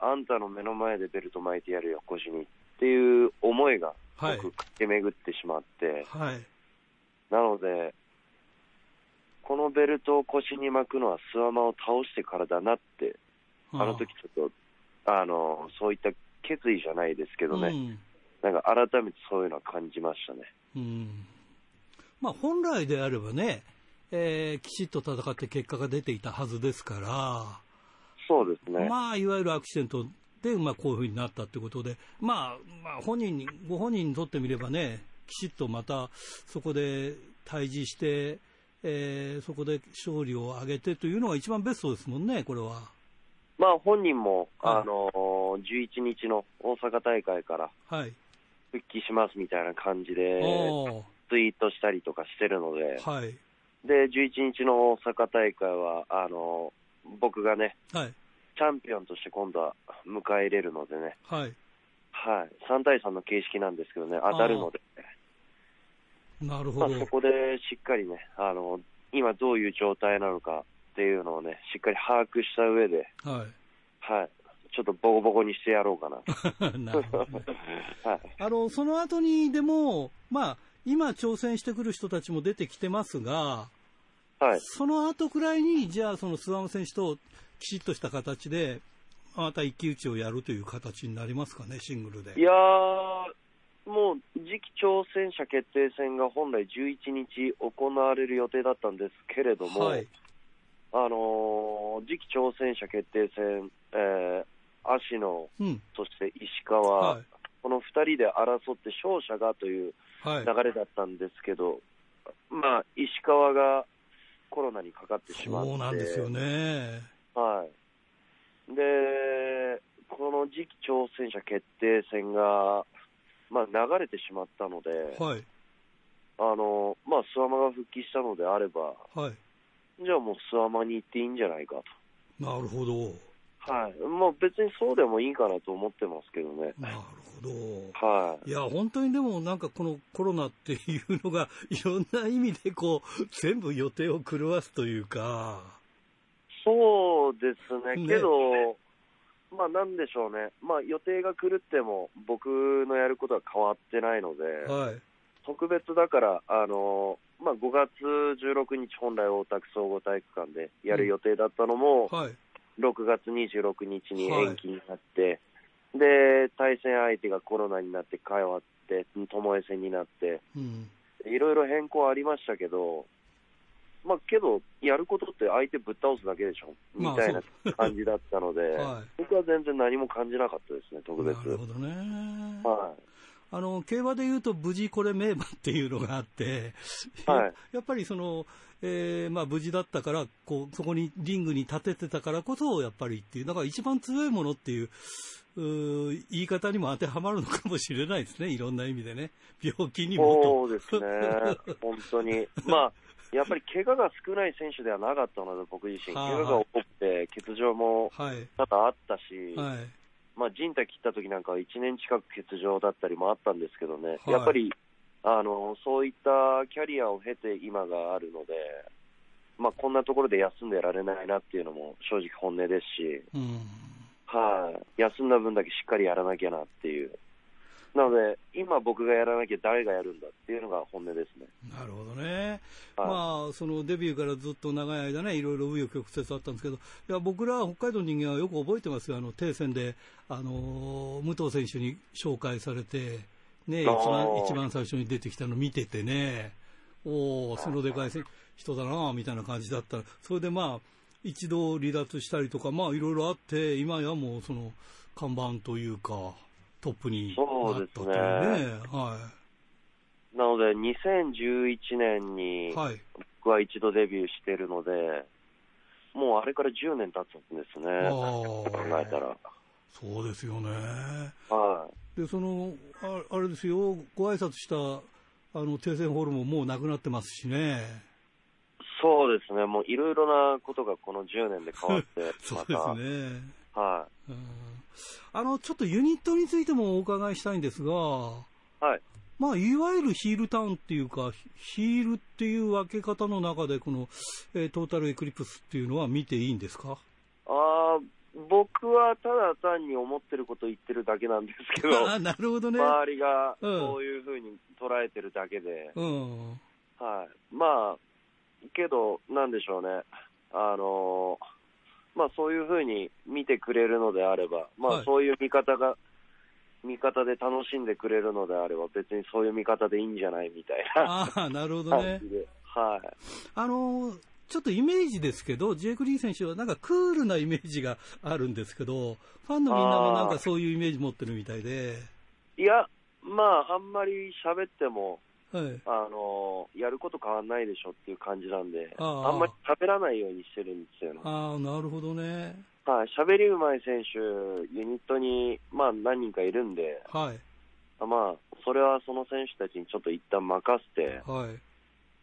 うん、あんたの目の前でベルト巻いてやるよ腰にっていう思いが僕駆け巡ってしまって、はい、なのでこのベルトを腰に巻くのはスワマを倒してからだなって、あの時ちょっとそういった決意じゃないですけどね、うん、なんか改めてそういうのは感じましたね。うん、まあ、本来であればね、きちっと戦って結果が出ていたはずですから。そうですね、まあ、いわゆるアクシデントで、まあ、こういうふうになったということで、まあ、ご本人にとってみればね、きちっとまたそこで対峙して、そこで勝利を挙げてというのが一番ベストですもんね、これは。まあ、本人も、11日の大阪大会から復帰しますみたいな感じで、ツイートしたりとかしてるので、はい、で11日の大阪大会は、僕がね、はい、チャンピオンとして今度は迎え入れるのでね、はいはい、3対3の形式なんですけどね、当たるので、なるほど、まあ、そこでしっかりね、今どういう状態なのかっていうのをね、しっかり把握した上で、はいはい、ちょっとボコボコにしてやろうかな。なるほどね。はい、その後にでも、まあ、今挑戦してくる人たちも出てきてますが、はい、その後くらいにじゃあその諏訪間選手ときちっとした形でまた一騎打ちをやるという形になりますかね、シングルで。いやー、もう次期挑戦者決定戦が本来11日行われる予定だったんですけれども、はい、次期挑戦者決定戦、芦野、そして石川、はい、この2人で争って勝者がという流れだったんですけど、まあ、石川がコロナにかかってしまって、そうなんですよね、はい、でこの次期挑戦者決定戦が、まあ、流れてしまったので、はい、まあ、諏訪間が復帰したのであれば、はい、じゃあもう諏訪間に行っていいんじゃないかと。なるほど、はい、まあ、別にそうでもいいかなと思ってますけどね。なるほど、はい、いや本当にでもなんかこのコロナっていうのがいろんな意味でこう全部予定を狂わすというか。そうですね、けど、ね、まあなんでしょうね、まあ、予定が狂っても僕のやることは変わってないので、はい、特別だからまあ、5月16日本来大田区総合体育館でやる予定だったのも、うん、はい、6月26日に延期になって、はい、で対戦相手がコロナになって変わって巴戦になって、うん、いろいろ変更ありましたけど、まあ、けどやることって相手ぶっ倒すだけでしょみたいな感じだったので、はい、僕は全然何も感じなかったですね、特別。なるほどね、はい、競馬でいうと無事これ名馬っていうのがあって、はい、やっぱりその、まあ、無事だったからこうそこにリングに立ててたからこそやっぱりっていう、だから一番強いものっていう、言い方にも当てはまるのかもしれないですね、いろんな意味でね、病気にもと。そうですね本当に、まあ、やっぱり怪我が少ない選手ではなかったので、僕自身怪我が起こって欠場も多々あったし、はいはい、まあ、靭帯切った時なんかは1年近く欠場だったりもあったんですけどね、はい、やっぱりそういったキャリアを経て今があるので、まあ、こんなところで休んでられないなっていうのも正直本音ですし、うん、はい、休んだ分だけしっかりやらなきゃなっていう、なので今僕がやらなきゃ誰がやるんだっていうのが本音ですね。なるほどね、はい、まあ、そのデビューからずっと長い間ね、いろいろ紆余曲折あったんですけど、いや僕ら北海道の人間はよく覚えてますよ、定戦で、武藤選手に紹介されて、ね、一番最初に出てきたの見ててね、おお、そのでかい人だなみたいな感じだったら、それでまあ一度離脱したりとか、まあいろいろあって今やもうその看板というかトップになったというね。そうですね、はい、なので2011年に僕は一度デビューしてるので、はい、もうあれから10年経つんですね、考えたら。そうですよね、はい、でその あれですよ、ご挨拶した定戦ホールももうなくなってますしね。そうですね、もういろいろなことがこの10年で変わってそうですね、はい、ちょっとユニットについてもお伺いしたいんですが、はい、まあ、いわゆるヒールターンっていうか、ヒールっていう分け方の中でこの、トータルエクリプスっていうのは見ていいんですか？僕はただ単に思ってることを言ってるだけなんですけど、なるほどね、周りがそういうふうに捉えてるだけで、うん、はい、まあけどなんでしょうね、まあ、そういうふうに見てくれるのであれば、まあ、そういう見方で楽しんでくれるのであれば、別にそういう見方でいいんじゃないみたいな感じで。なるほどね、はい、ちょっとイメージですけど、ジェイク・リー選手はなんかクールなイメージがあるんですけど、ファンのみんなもなんかそういうイメージ持ってるみたいで。いや、まああんまり喋ってもはい、やること変わんないでしょっていう感じなんで、あんまり喋らないようにしてるんですよね。ああ、なるほどね。はい、喋りうまい選手、ユニットに、まあ、何人かいるんで、はい、まあ、それはその選手たちにちょっと一旦任せて、はい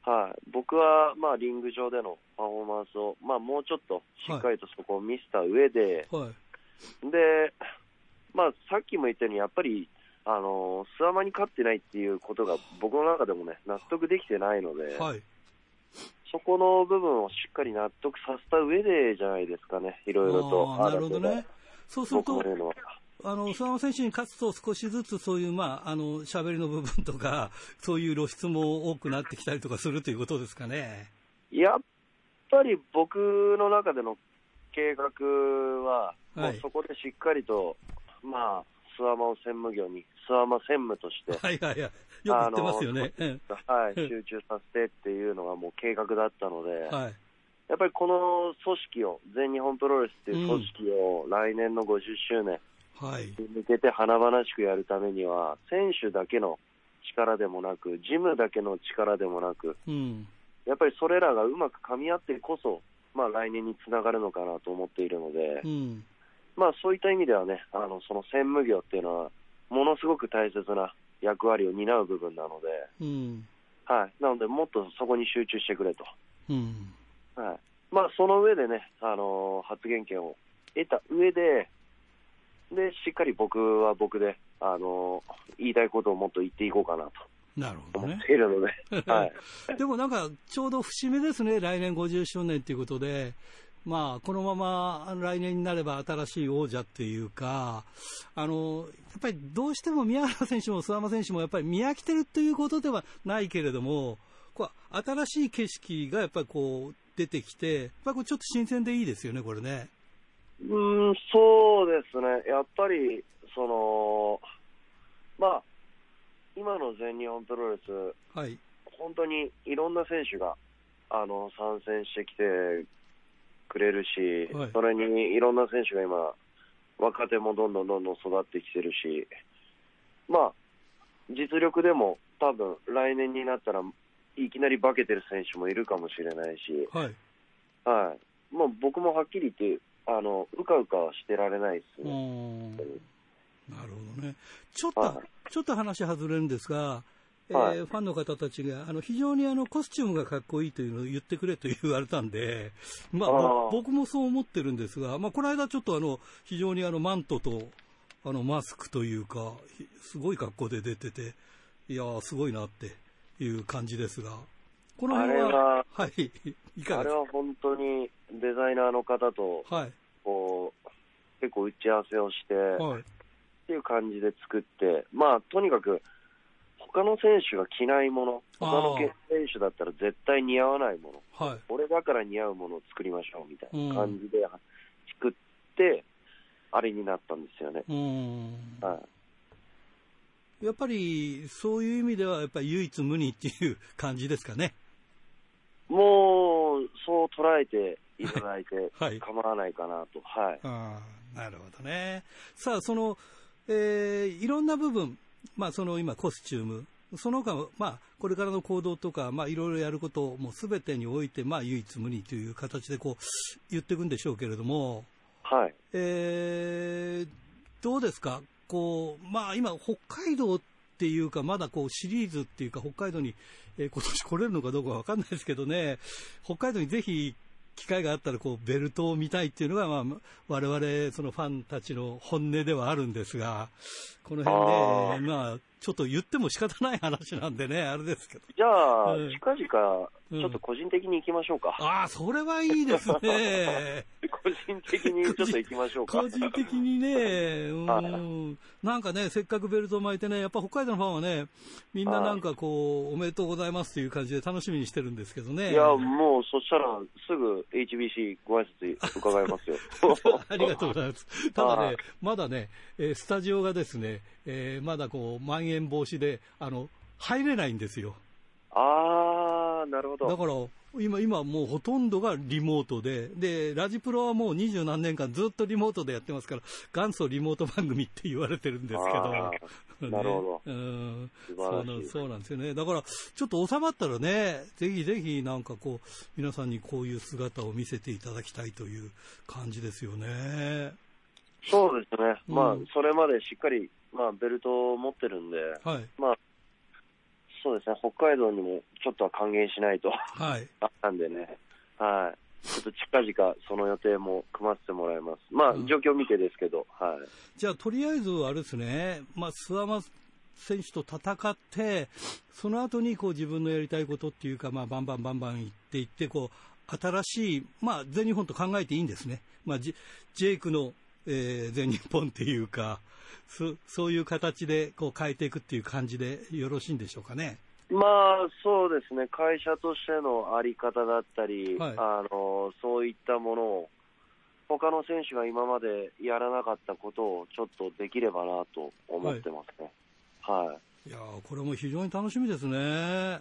はい、僕は、まあ、リング上でのパフォーマンスを、まあ、もうちょっとしっかりとそこを見せた上で、はい、で、まあ、さっきも言ったように、やっぱり、諏訪間に勝ってないっていうことが僕の中でもね、納得できてないので、はい、そこの部分をしっかり納得させた上でじゃないですかね、いろいろと。なるほどね。そうすると、諏訪間選手に勝つと少しずつそういう、まあ、喋りの部分とか、そういう露出も多くなってきたりとかするということですかね。やっぱり僕の中での計画は、はい、もうそこでしっかりと、まあ、諏訪間を専務業に、諏訪間専務として、はいはいはい、よく言ってますよね、はい、集中させてっていうのがもう計画だったので、はい、やっぱりこの組織を、全日本プロレスっていう組織を来年の50周年に向けて華々しくやるためには、選手だけの力でもなく、ジムだけの力でもなく、うん、やっぱりそれらがうまくかみ合ってこそ、まあ、来年につながるのかなと思っているので、うん、まあ、そういった意味ではね、その専務業っていうのはものすごく大切な役割を担う部分なので、うん、はい、なのでもっとそこに集中してくれと、うん、はい、まあ、その上でね、発言権を得た上で、でしっかり僕は僕で、言いたいことをもっと言っていこうかなと。なるほどね。いるので、はい、でもなんかちょうど節目ですね、来年50周年ということで。まあ、このまま来年になれば新しい王者っていうか、やっぱりどうしても宮原選手も諏訪間選手もやっぱり見飽きてるということではないけれども、こう新しい景色がやっぱりこう出てきて、やっぱりちょっと新鮮でいいですよね、これね。そうですね。やっぱりその、まあ、今の全日本プロレス、はい、本当にいろんな選手が参戦してきてくれるし、はい、それにいろんな選手が今若手もどんどん育ってきてるし、まあ、実力でも多分来年になったらいきなり化けてる選手もいるかもしれないし、はいはい、まあ、僕もはっきり言ってうかうかしてられないですね。なるほどね。ちょっと話外れるんですが、はい、ファンの方たちが非常にコスチュームがかっこいいというのを言ってくれと言われたんで、まあ、僕もそう思ってるんですが、まあ、この間ちょっと非常にマントとマスクというかすごい格好で出てて、いやすごいなっていう感じですが、この辺ははい、いかがですか。あれは本当にデザイナーの方と、はい、こう結構打ち合わせをして、はい、っていう感じで作って、まあ、とにかく他の選手が着ないもの、他の選手だったら絶対似合わないもの、はい、俺だから似合うものを作りましょうみたいな感じで作って、あれになったんですよね。はい、やっぱりそういう意味ではやっぱり唯一無二っていう感じですかね。もうそう捉えていただいて構わないかなと。はいはい、あ、なるほどね。さあその、いろんな部分、まあ、その今コスチューム、その他、まあ、これからの行動とか、まあ、いろいろやることも全てにおいて、まあ、唯一無二という形でこう言っていくんでしょうけれども、はい、どうですかこう、まあ、今北海道っていうかまだこうシリーズっていうか北海道に、今年来れるのかどうかわかんないですけどね、北海道にぜひ機会があったらこうベルトを見たいっていうのが、まあ、我々そのファンたちの本音ではあるんですが、この辺で、ね、まあ、ちょっと言っても仕方ない話なんでね、あれですけど。じゃあ、近々ちょっと個人的に行きましょうか。うん、ああ、それはいいですね。個人的にちょっと行きましょうか。個人的にね、うん、なんかね、せっかくベルトを巻いてね、やっぱ北海道のファンはね、みんななんかこう、おめでとうございますという感じで楽しみにしてるんですけどね。いや、もうそしたらすぐ HBC ご挨拶伺いますよ。ありがとうございます。ただね、まだね、スタジオがですね、まだこう、まん延防止で入れないんですよ。あー、なるほど。だから今もうほとんどがリモートで、でラジプロはもう20何年間ずっとリモートでやってますから、元祖リモート番組って言われてるんですけど、ね、なるほど、うん、そうなんですよね。だからちょっと収まったらね、ぜひぜひなんかこう皆さんにこういう姿を見せていただきたいという感じですよね。そうですね、うん、まあそれまでしっかり、まあ、ベルトを持ってるんで、はい、まあそうですね、北海道にもちょっとは還元しないと、はい、あったんでね、はい、ちょっと近々その予定も組ませてもらいます。まあ状況を見てですけど、はい。じゃあとりあえずあれですね、まあ諏訪間選手と戦って、その後にこう自分のやりたいことっていうか、まあバンバンいってこう新しい、まあ全日本と考えていいんですね。まあジェイクの、全日本っていうか。そういう形でこう変えていくっていう感じでよろしいんでしょうかね。まあそうですね、会社としてのあり方だったり、はい、そういったものを他の選手が今までやらなかったことをちょっとできればなと思ってますね、はいはい。いやこれも非常に楽しみですね。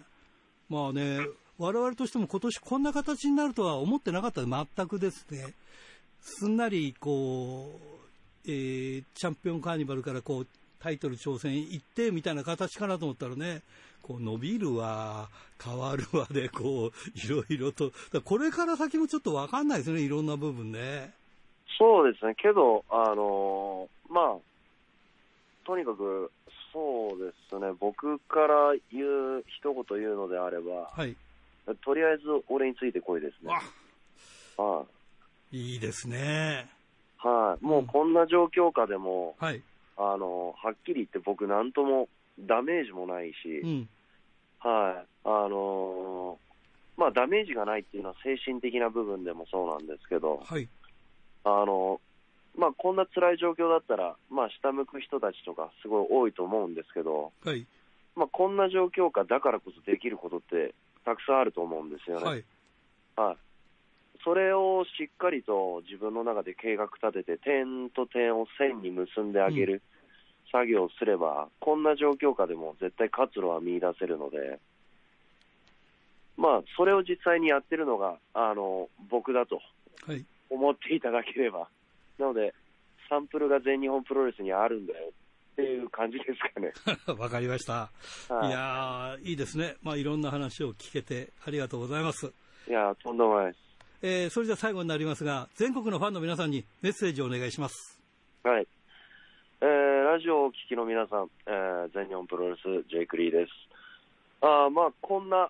まあね、我々としても今年こんな形になるとは思ってなかった、全くですね。すんなりこうチャンピオンカーニバルからこうタイトル挑戦行ってみたいな形かなと思ったらね、こう伸びるわ変わるわでこういろいろと、これから先もちょっと分かんないですね、いろんな部分ね。そうですね、けどまあとにかくそうですね、僕から一言言うのであれば、はい、とりあえず俺についてこいですね。ああ、いいですね。はい、もうこんな状況下でも、うん、はい、はっきり言って僕なんともダメージもないし、うん、はい、まあダメージがないっていうのは精神的な部分でもそうなんですけど、はい、まあこんな辛い状況だったら、まあ下向く人たちとかすごい多いと思うんですけど、はい、まあこんな状況下だからこそできることってたくさんあると思うんですよね。はい、はい、それをしっかりと自分の中で計画立てて点と点を線に結んであげる作業をすれば、うん、こんな状況下でも絶対活路は見出せるので、まあそれを実際にやってるのが僕だと思っていただければ、はい、なのでサンプルが全日本プロレスにあるんだよっていう感じですかね。わかりました、はい、いやいいですね。まあいろんな話を聞けてありがとうございます。いやとんでもないです。それじゃ最後になりますが、全国のファンの皆さんにメッセージをお願いします。はい、ラジオをお聞きの皆さん、全日本プロレスジェイク・リーです。まあこんな、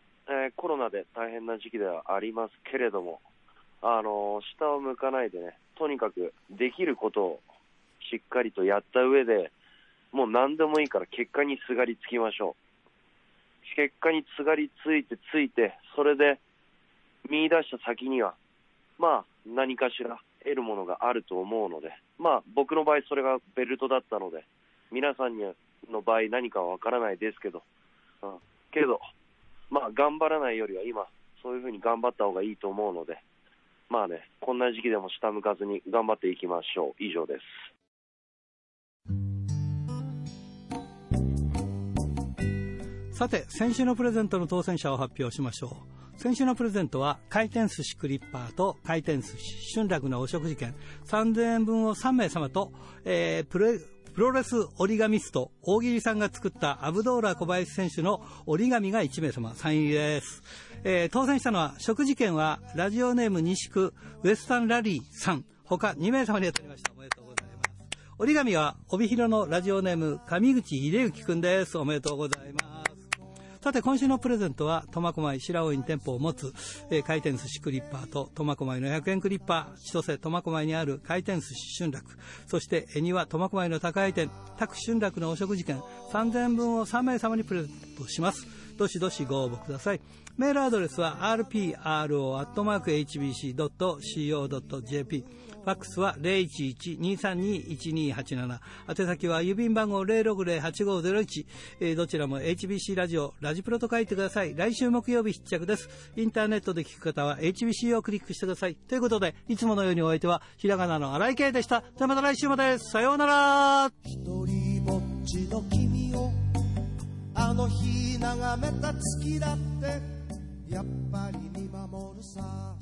コロナで大変な時期ではありますけれども、下を向かないでね、とにかくできることをしっかりとやった上で、もう何でもいいから結果にすがりつきましょう。結果にすがりついて、それで見出した先にはまあ何かしら得るものがあると思うので、まあ僕の場合それがベルトだったので、皆さんの場合何かはわからないですけど、うん、けどまあ頑張らないよりは今そういうふうに頑張った方がいいと思うので、まあね、こんな時期でも下向かずに頑張っていきましょう。以上です。さて、先週のプレゼントの当選者を発表しましょう。先週のプレゼントは回転寿司クリッパーと回転寿司春楽のお食事券3000円分を3名様と、プロレス折り紙スト大喜利さんが作ったアブドーラ小林選手の折り紙が1名様サイン入りです、当選したのは食事券はラジオネーム西区ウエスタンラリーさん他2名様に当たりました。おめでとうございます。折り紙は帯広のラジオネーム上口秀幸くんです。おめでとうございます。さて、今週のプレゼントは苫小牧白老に店舗を持つ、回転寿司クリッパーと苫小牧の100円クリッパー、千歳苫小牧にある回転寿司春楽、そして恵庭苫小牧の高井店拓春楽のお食事券3000円分を3名様にプレゼントします。どしどしご応募ください。メールアドレスは rpro@hbc.co.jp、ファックスは 011-232-1287、宛先は郵便番号 060-8501、どちらも HBC ラジオラジプロと書いてください。来週木曜日必着です。インターネットで聞く方は HBC をクリックしてください。ということで、いつものようにお相手はひらがなの荒井圭でした。じゃあまた来週まで、さようなら。一人ぼっちの君をあの日眺めた月だってやっぱり見守るさ。